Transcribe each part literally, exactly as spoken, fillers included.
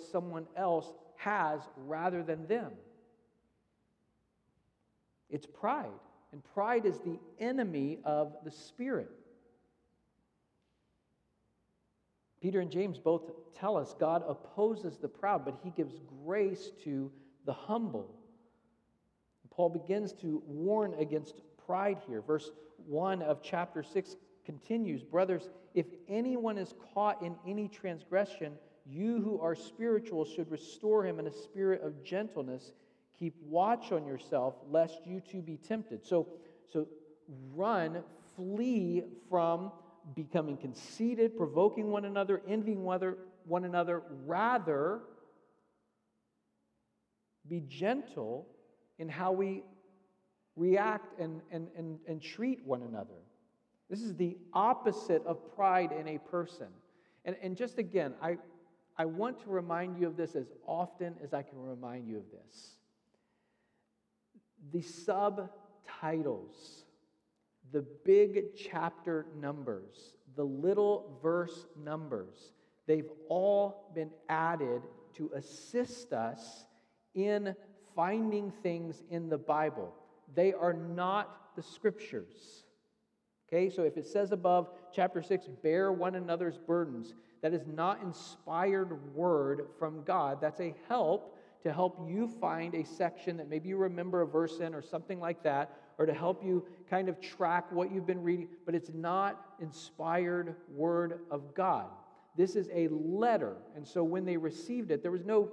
what someone else has rather than them. It's pride. And pride is the enemy of the Spirit. Peter and James both tell us God opposes the proud, but he gives grace to the humble. Paul begins to warn against pride here. Verse one of chapter six continues, "Brothers, if anyone is caught in any transgression, you who are spiritual should restore him in a spirit of gentleness. Keep watch on yourself, lest you too be tempted." So, so run, flee from becoming conceited, provoking one another, envying one another. Rather, be gentle in how we react and, and, and, and treat one another. This is the opposite of pride in a person. And, and just again, I, I want to remind you of this as often as I can remind you of this. The subtitles, the big chapter numbers, the little verse numbers, they've all been added to assist us in finding things in the Bible. They are not the Scriptures. Okay, so if it says above, chapter six, bear one another's burdens, that is not inspired word from God. That's a help to help you find a section that maybe you remember a verse in or something like that, or to help you kind of track what you've been reading, but it's not inspired word of God. This is a letter, and so when they received it, there was no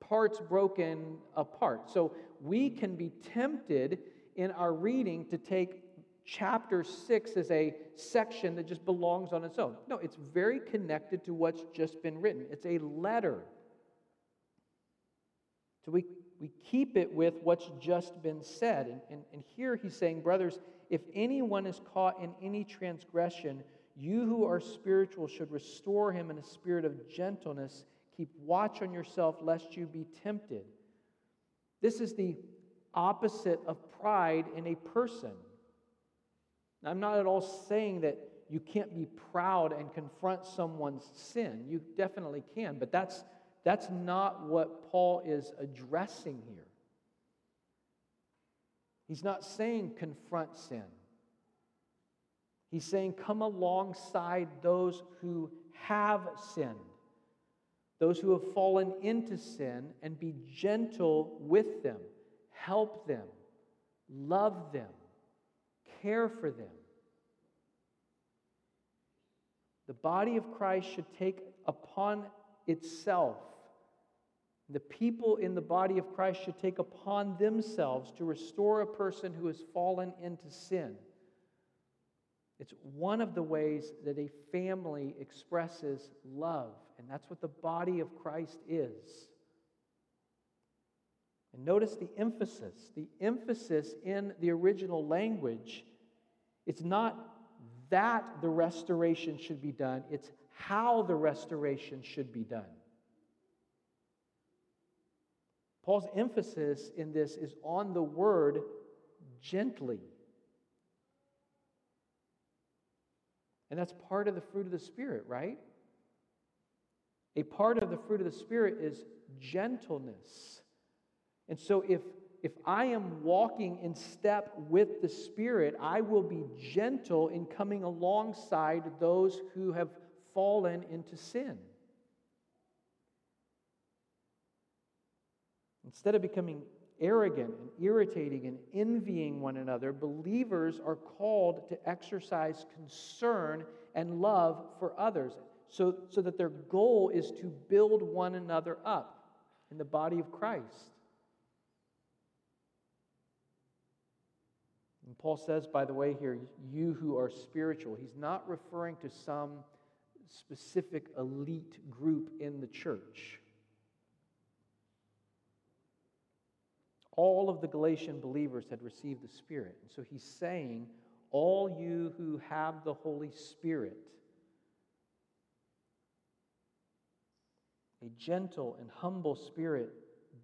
parts broken apart. So we can be tempted in our reading to take chapter six as a section that just belongs on its own. No, it's very connected to what's just been written. It's a letter. So we, we keep it with what's just been said. And, and, and here he's saying, brothers, if anyone is caught in any transgression, you who are spiritual should restore him in a spirit of gentleness. Keep watch on yourself, lest you be tempted. This is the opposite of pride in a person. Now, I'm not at all saying that you can't be proud and confront someone's sin. You definitely can, but that's That's not what Paul is addressing here. He's not saying confront sin. He's saying come alongside those who have sinned, those who have fallen into sin, and be gentle with them, help them, love them, care for them. The body of Christ should take upon itself. The people in the body of Christ should take upon themselves to restore a person who has fallen into sin. It's one of the ways that a family expresses love, and that's what the body of Christ is. And notice the emphasis. The emphasis in the original language, it's not that the restoration should be done, it's how the restoration should be done. Paul's emphasis in this is on the word gently. And that's part of the fruit of the Spirit, right? A part of the fruit of the Spirit is gentleness. And so if, if I am walking in step with the Spirit, I will be gentle in coming alongside those who have fallen into sin. Instead of becoming arrogant and irritating and envying one another, believers are called to exercise concern and love for others so, so that their goal is to build one another up in the body of Christ. And Paul says, by the way, here, you who are spiritual. He's not referring to some specific elite group in the church. All of the Galatian believers had received the Spirit. And so he's saying, all you who have the Holy Spirit, a gentle and humble spirit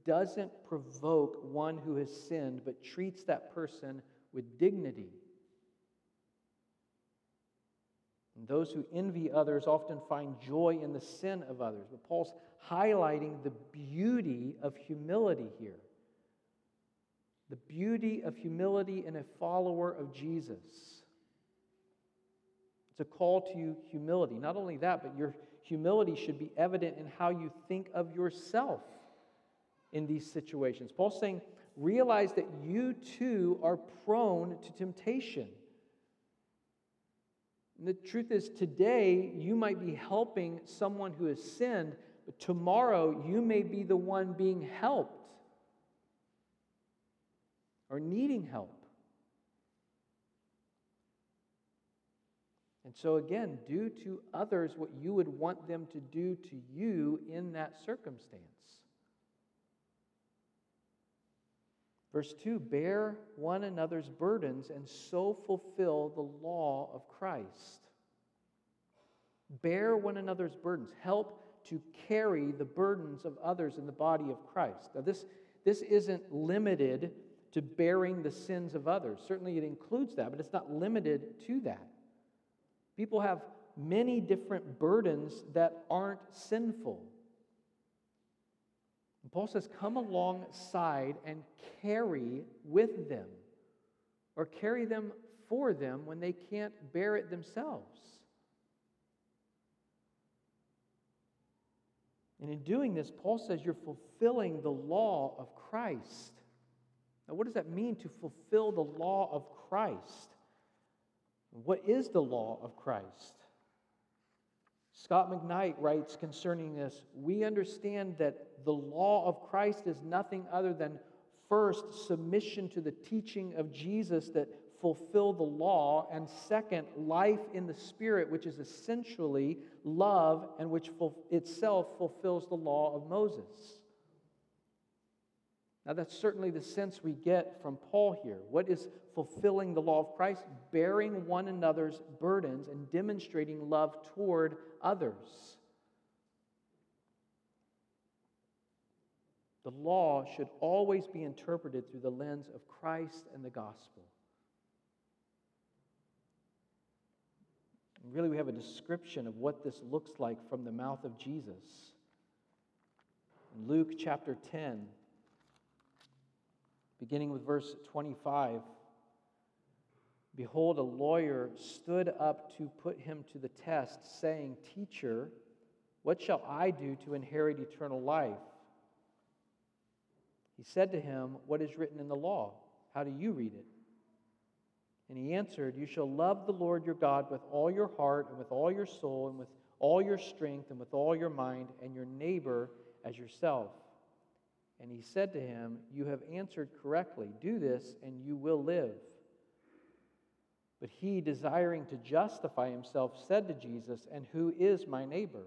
doesn't provoke one who has sinned, but treats that person with dignity. And those who envy others often find joy in the sin of others. But Paul's highlighting the beauty of humility here. The beauty of humility in a follower of Jesus. It's a call to humility. Not only that, but your humility should be evident in how you think of yourself in these situations. Paul's saying, realize that you too are prone to temptation. And the truth is, today you might be helping someone who has sinned, but tomorrow you may be the one being helped or needing help. And so again, do to others what you would want them to do to you in that circumstance. Verse two, bear one another's burdens and so fulfill the law of Christ. Bear one another's burdens. Help to carry the burdens of others in the body of Christ. Now this, this isn't limited to bearing the sins of others. Certainly it includes that, but it's not limited to that. People have many different burdens that aren't sinful. And Paul says, come alongside and carry with them, or carry them for them when they can't bear it themselves. And in doing this, Paul says you're fulfilling the law of Christ. Now, what does that mean to fulfill the law of Christ? What is the law of Christ? Scott McKnight writes concerning this, we understand that the law of Christ is nothing other than first, submission to the teaching of Jesus that fulfilled the law, and second, life in the Spirit, which is essentially love and which itself fulfills the law of Moses. Now that's certainly the sense we get from Paul here. What is fulfilling the law of Christ? Bearing one another's burdens and demonstrating love toward others. The law should always be interpreted through the lens of Christ and the gospel. And really, we have a description of what this looks like from the mouth of Jesus. In Luke chapter ten, beginning with verse twenty-five, behold, a lawyer stood up to put him to the test, saying, Teacher, what shall I do to inherit eternal life? He said to him, what is written in the law? How do you read it? And he answered, you shall love the Lord your God with all your heart and with all your soul and with all your strength and with all your mind, and your neighbor as yourself. And he said to him, you have answered correctly. Do this, and you will live. But he, desiring to justify himself, said to Jesus, and who is my neighbor?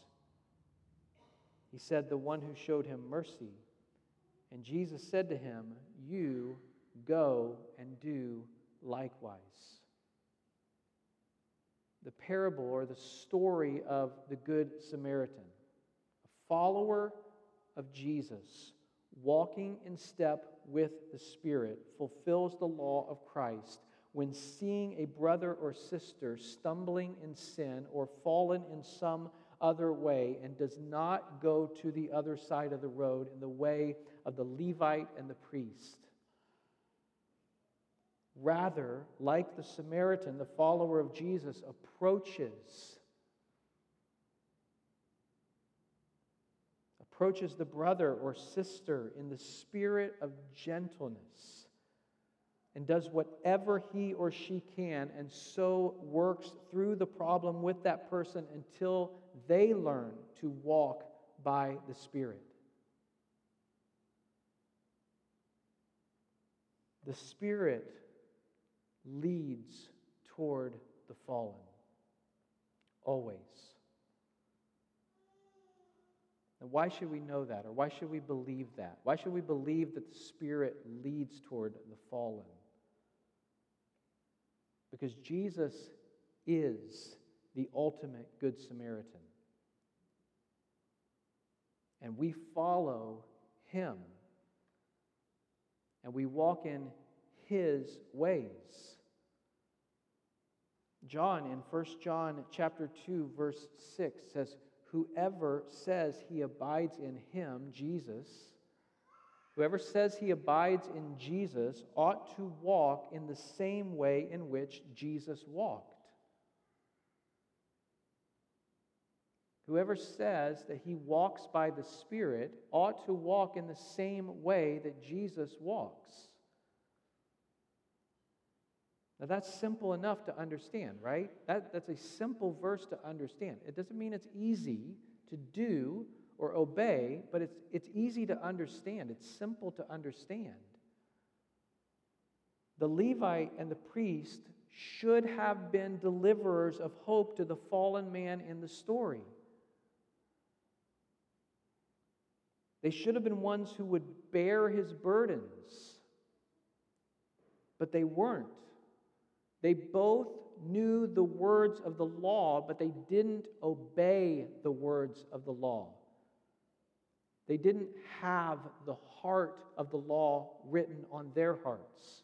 He said, the one who showed him mercy. And Jesus said to him, you go and do likewise. The parable or the story of the Good Samaritan, a follower of Jesus, walking in step with the Spirit, fulfills the law of Christ when seeing a brother or sister stumbling in sin or fallen in some other way, and does not go to the other side of the road in the way of the Levite and the priest. Rather, like the Samaritan, the follower of Jesus approaches approaches the brother or sister in the spirit of gentleness and does whatever he or she can and so works through the problem with that person until they learn to walk by the Spirit. The Spirit leads toward the fallen, always. And why should we know that, or why should we believe that? Why should we believe that the Spirit leads toward the fallen? Because Jesus is the ultimate Good Samaritan. And we follow Him. And we walk in His ways. John, in First John chapter two, verse six, says, whoever says he abides in Him, Jesus, whoever says he abides in Jesus ought to walk in the same way in which Jesus walked. Whoever says that he walks by the Spirit ought to walk in the same way that Jesus walks. Now that's simple enough to understand, right? That, that's a simple verse to understand. It doesn't mean it's easy to do or obey, but it's, it's easy to understand. It's simple to understand. The Levite and the priest should have been deliverers of hope to the fallen man in the story. They should have been ones who would bear his burdens. But they weren't. They both knew the words of the law, but they didn't obey the words of the law. They didn't have the heart of the law written on their hearts.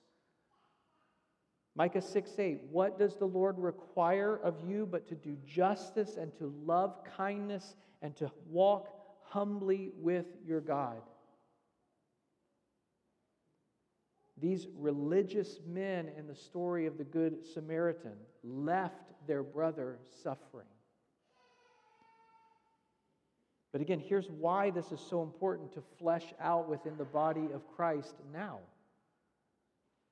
Micah six eight, what does the Lord require of you but to do justice and to love kindness and to walk humbly with your God? These religious men in the story of the Good Samaritan left their brother suffering. But again, here's why this is so important to flesh out within the body of Christ now.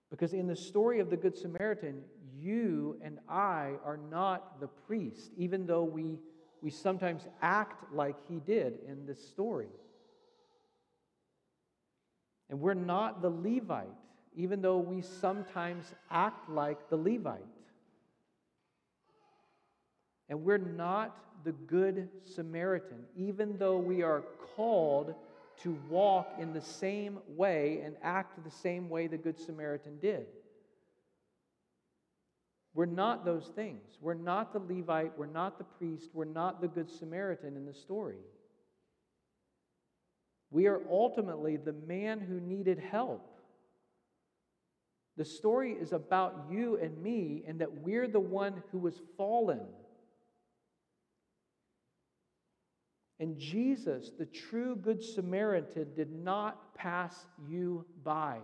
Because in the story of the Good Samaritan, you and I are not the priest, even though we We sometimes act like he did in this story. And we're not the Levite, even though we sometimes act like the Levite. And we're not the Good Samaritan, even though we are called to walk in the same way and act the same way the Good Samaritan did. We're not those things. We're not the Levite. We're not the priest. We're not the Good Samaritan in the story. We are ultimately the man who needed help. The story is about you and me, and that we're the one who was fallen. And Jesus, the true Good Samaritan, did not pass you by.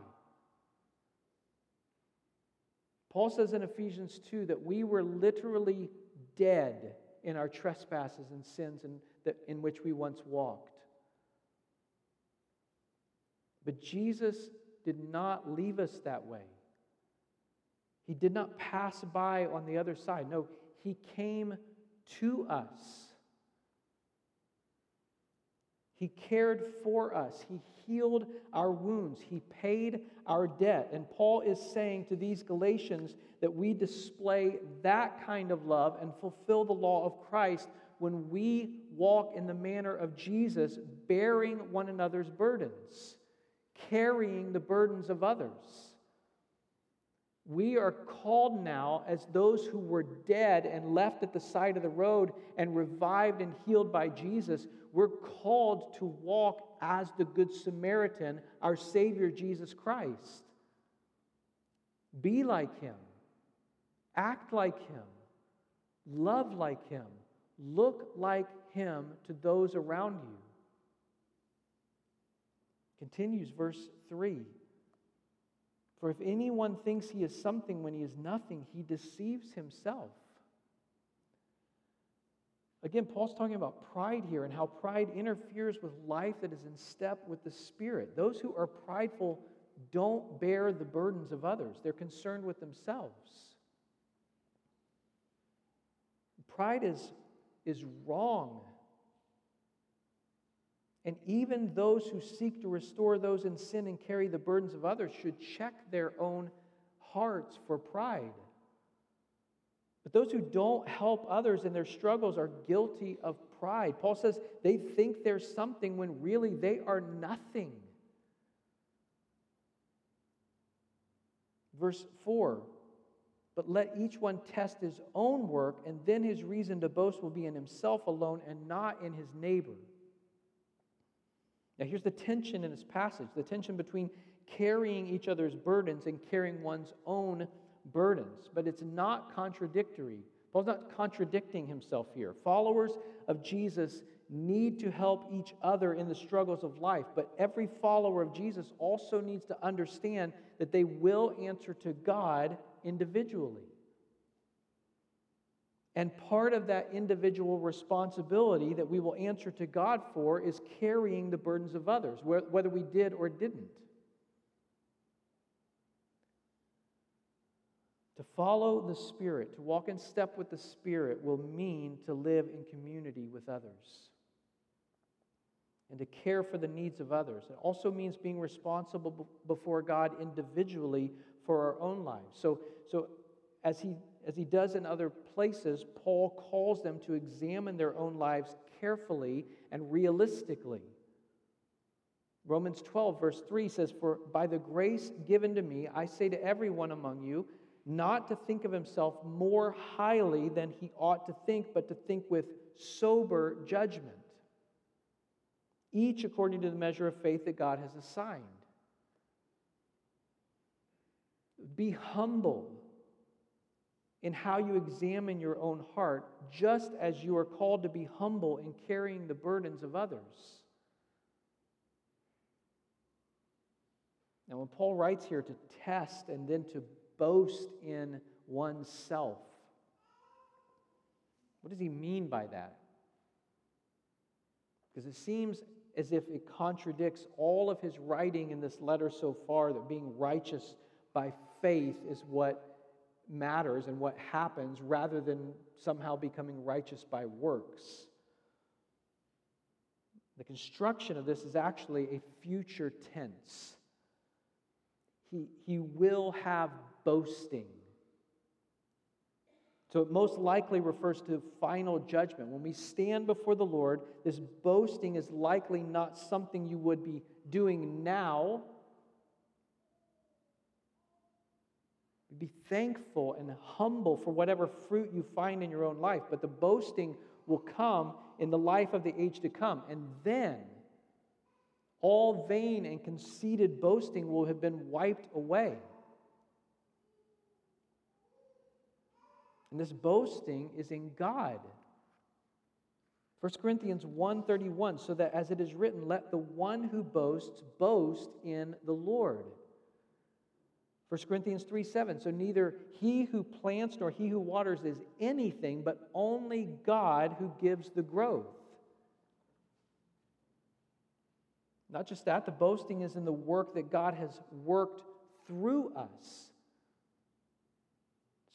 Paul says in Ephesians two that we were literally dead in our trespasses and sins in, that, in which we once walked. But Jesus did not leave us that way. He did not pass by on the other side. No, He came to us. He cared for us. He healed our wounds. He paid our debt. And Paul is saying to these Galatians that we display that kind of love and fulfill the law of Christ when we walk in the manner of Jesus, bearing one another's burdens, carrying the burdens of others. We are called now as those who were dead and left at the side of the road and revived and healed by Jesus. We're called to walk as the Good Samaritan, our Savior Jesus Christ. Be like Him. Act like Him. Love like Him. Look like Him to those around you. Continues verse three. For if anyone thinks he is something when he is nothing, he deceives himself. Again, Paul's talking about pride here and how pride interferes with life that is in step with the Spirit. Those who are prideful don't bear the burdens of others. They're concerned with themselves. Pride is, is wrong. And even those who seek to restore those in sin and carry the burdens of others should check their own hearts for pride. But those who don't help others in their struggles are guilty of pride. Paul says they think they're something when really they are nothing. Verse four, but let each one test his own work, and then his reason to boast will be in himself alone and not in his neighbor. Now here's the tension in this passage, the tension between carrying each other's burdens and carrying one's own burdens. But it's not contradictory. Paul's not contradicting himself here. Followers of Jesus need to help each other in the struggles of life, but every follower of Jesus also needs to understand that they will answer to God individually. And part of that individual responsibility that we will answer to God for is carrying the burdens of others, whether we did or didn't. To follow the Spirit, to walk in step with the Spirit, will mean to live in community with others and to care for the needs of others. It also means being responsible before God individually for our own lives. So, so as he, as he does in other places, Paul calls them to examine their own lives carefully and realistically. Romans twelve, verse three says, "For by the grace given to me, I say to everyone among you, not to think of himself more highly than he ought to think, but to think with sober judgment, each according to the measure of faith that God has assigned." Be humble in how you examine your own heart, just as you are called to be humble in carrying the burdens of others. Now, when Paul writes here to test and then to boast in oneself, what does he mean by that? Because it seems as if it contradicts all of his writing in this letter so far, that being righteous by faith is what matters and what happens, rather than somehow becoming righteous by works. The construction of this is actually a future tense. He, he will have boasting. So it most likely refers to final judgment. When we stand before the Lord, this boasting is likely not something you would be doing now. Be thankful and humble for whatever fruit you find in your own life, but the boasting will come in the life of the age to come. And then all vain and conceited boasting will have been wiped away. And this boasting is in God. First Corinthians one thirty-one, so that as it is written, let the one who boasts, boast in the Lord. First Corinthians three seven, so neither he who plants nor he who waters is anything, but only God who gives the growth. Not just that, the boasting is in the work that God has worked through us.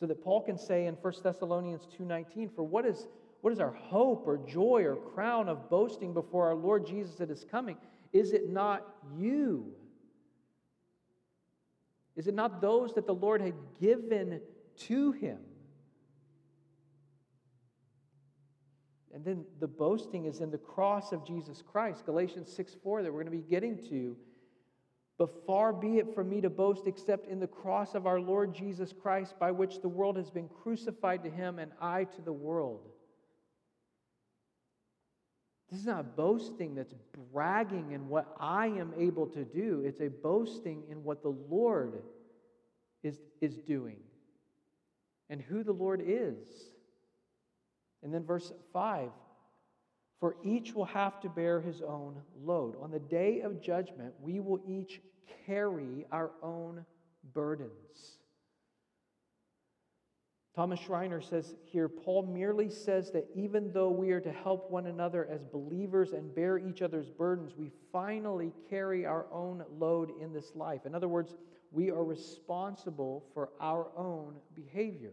So that Paul can say in First Thessalonians two nineteen, for what is, what is our hope or joy or crown of boasting before our Lord Jesus at his coming? Is it not you? Is it not those that the Lord had given to him? And then the boasting is in the cross of Jesus Christ, Galatians six four, that we're going to be getting to. But far be it from me to boast except in the cross of our Lord Jesus Christ, by which the world has been crucified to him and I to the world. This is not boasting that's bragging in what I am able to do. It's a boasting in what the Lord is, is doing and who the Lord is. And then verse five, for each will have to bear his own load. On the day of judgment, we will each carry our own burdens. Thomas Schreiner says here, Paul merely says that even though we are to help one another as believers and bear each other's burdens, we finally carry our own load in this life. In other words, we are responsible for our own behavior.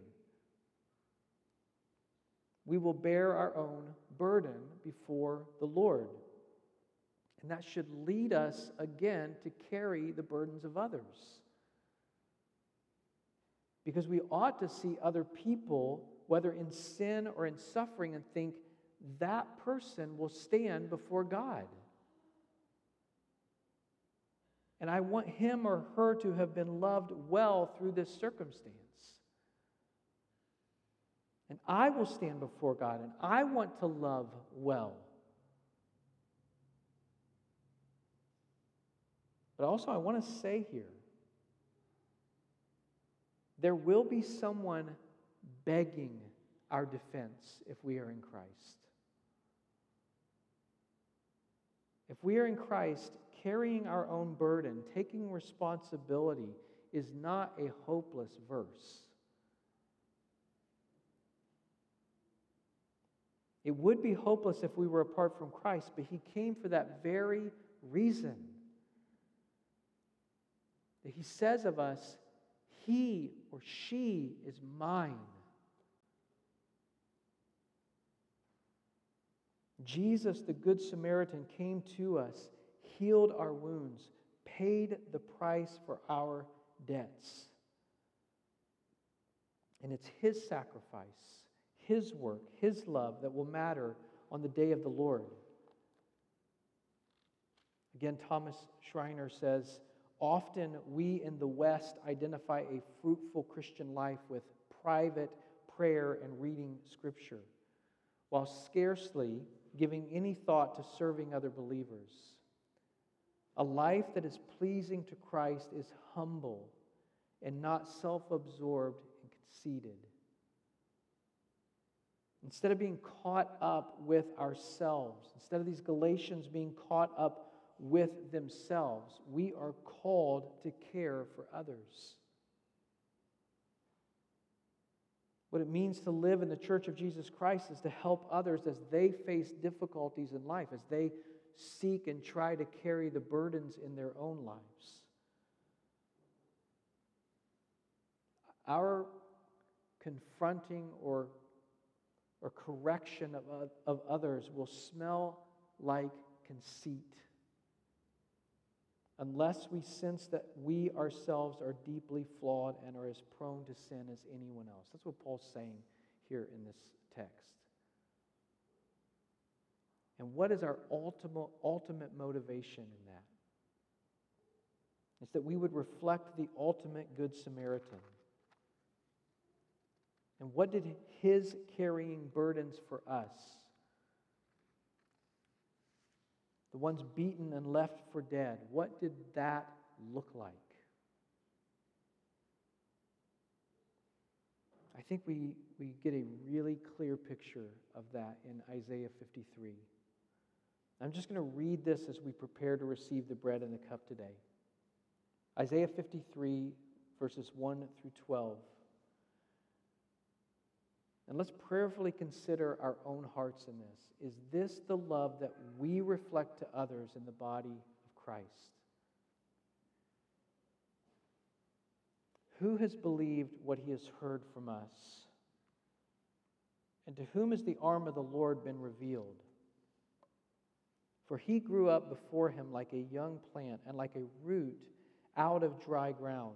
We will bear our own burden before the Lord. And that should lead us again to carry the burdens of others. Because we ought to see other people, whether in sin or in suffering, and think that person will stand before God. And I want him or her to have been loved well through this circumstance. And I will stand before God, and I want to love well. But also I want to say here, there will be someone begging our defense if we are in Christ. If we are in Christ, carrying our own burden, taking responsibility, is not a hopeless verse. It would be hopeless if we were apart from Christ, but he came for that very reason. That he says of us, he or she is mine. Jesus, the Good Samaritan, came to us, healed our wounds, paid the price for our debts. And it's his sacrifice, his work, his love that will matter on the day of the Lord. Again, Thomas Schreiner says, often we in the West identify a fruitful Christian life with private prayer and reading Scripture, while scarcely giving any thought to serving other believers. A life that is pleasing to Christ is humble and not self-absorbed and conceited. Instead of being caught up with ourselves, instead of these Galatians being caught up with themselves, we are called to care for others. What it means to live in the Church of Jesus Christ is to help others as they face difficulties in life, as they seek and try to carry the burdens in their own lives. Our confronting or, or correction of, uh, of others will smell like conceit, unless we sense that we ourselves are deeply flawed and are as prone to sin as anyone else. That's what Paul's saying here in this text. And what is our ultimate, ultimate motivation in that? It's that we would reflect the ultimate Good Samaritan. And what did his carrying burdens for us? The ones beaten and left for dead. What did that look like? I think we, we get a really clear picture of that in Isaiah fifty-three. I'm just going to read this as we prepare to receive the bread and the cup today. Isaiah fifty-three, verses one through twelve. And let's prayerfully consider our own hearts in this. Is this the love that we reflect to others in the body of Christ? Who has believed what he has heard from us? And to whom has the arm of the Lord been revealed? For he grew up before him like a young plant and like a root out of dry ground.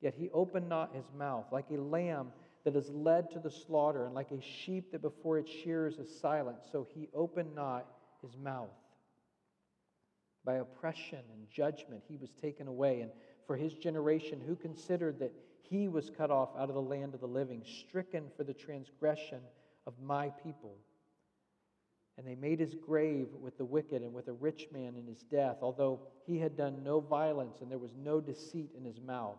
yet he opened not his mouth. Like a lamb that is led to the slaughter, and like a sheep that before its shearers is silent, so he opened not his mouth. By oppression and judgment he was taken away, and for his generation, who considered that he was cut off out of the land of the living, stricken for the transgression of my people. And they made his grave with the wicked and with a rich man in his death, although he had done no violence and there was no deceit in his mouth.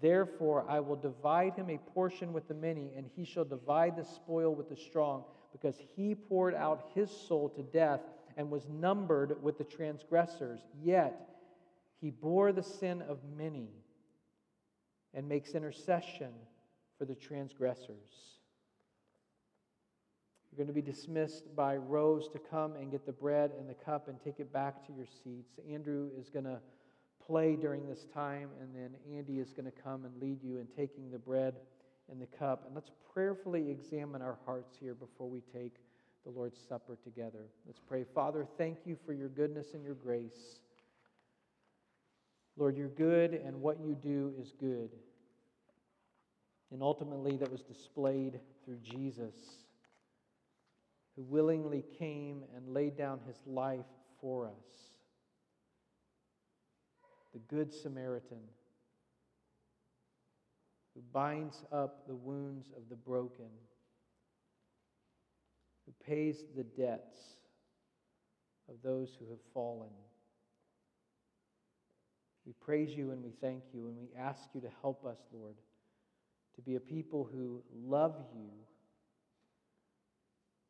Therefore I will divide him a portion with the many, and he shall divide the spoil with the strong, because he poured out his soul to death and was numbered with the transgressors. Yet he bore the sin of many and makes intercession for the transgressors. You're going to be dismissed by Rose to come and get the bread and the cup and take it back to your seats. Andrew is going to play during this time, and then Andy is going to come and lead you in taking the bread and the cup. And let's prayerfully examine our hearts here before we take the Lord's Supper together. Let's pray. Father, thank you for your goodness and your grace. Lord, you're good, and what you do is good. And ultimately, that was displayed through Jesus, who willingly came and laid down his life for us. The Good Samaritan, who binds up the wounds of the broken, who pays the debts of those who have fallen. We praise you and we thank you, and we ask you to help us, Lord, to be a people who love you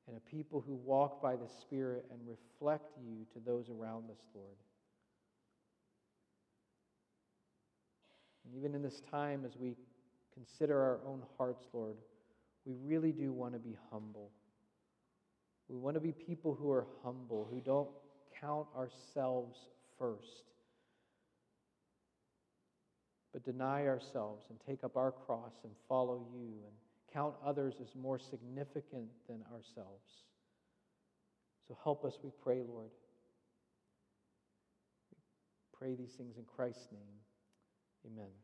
and a people who walk by the Spirit and reflect you to those around us, Lord. And even in this time, as we consider our own hearts, Lord, we really do want to be humble. We want to be people who are humble, who don't count ourselves first, but deny ourselves and take up our cross and follow you and count others as more significant than ourselves. So help us, we pray, Lord. We pray these things in Christ's name. Amen.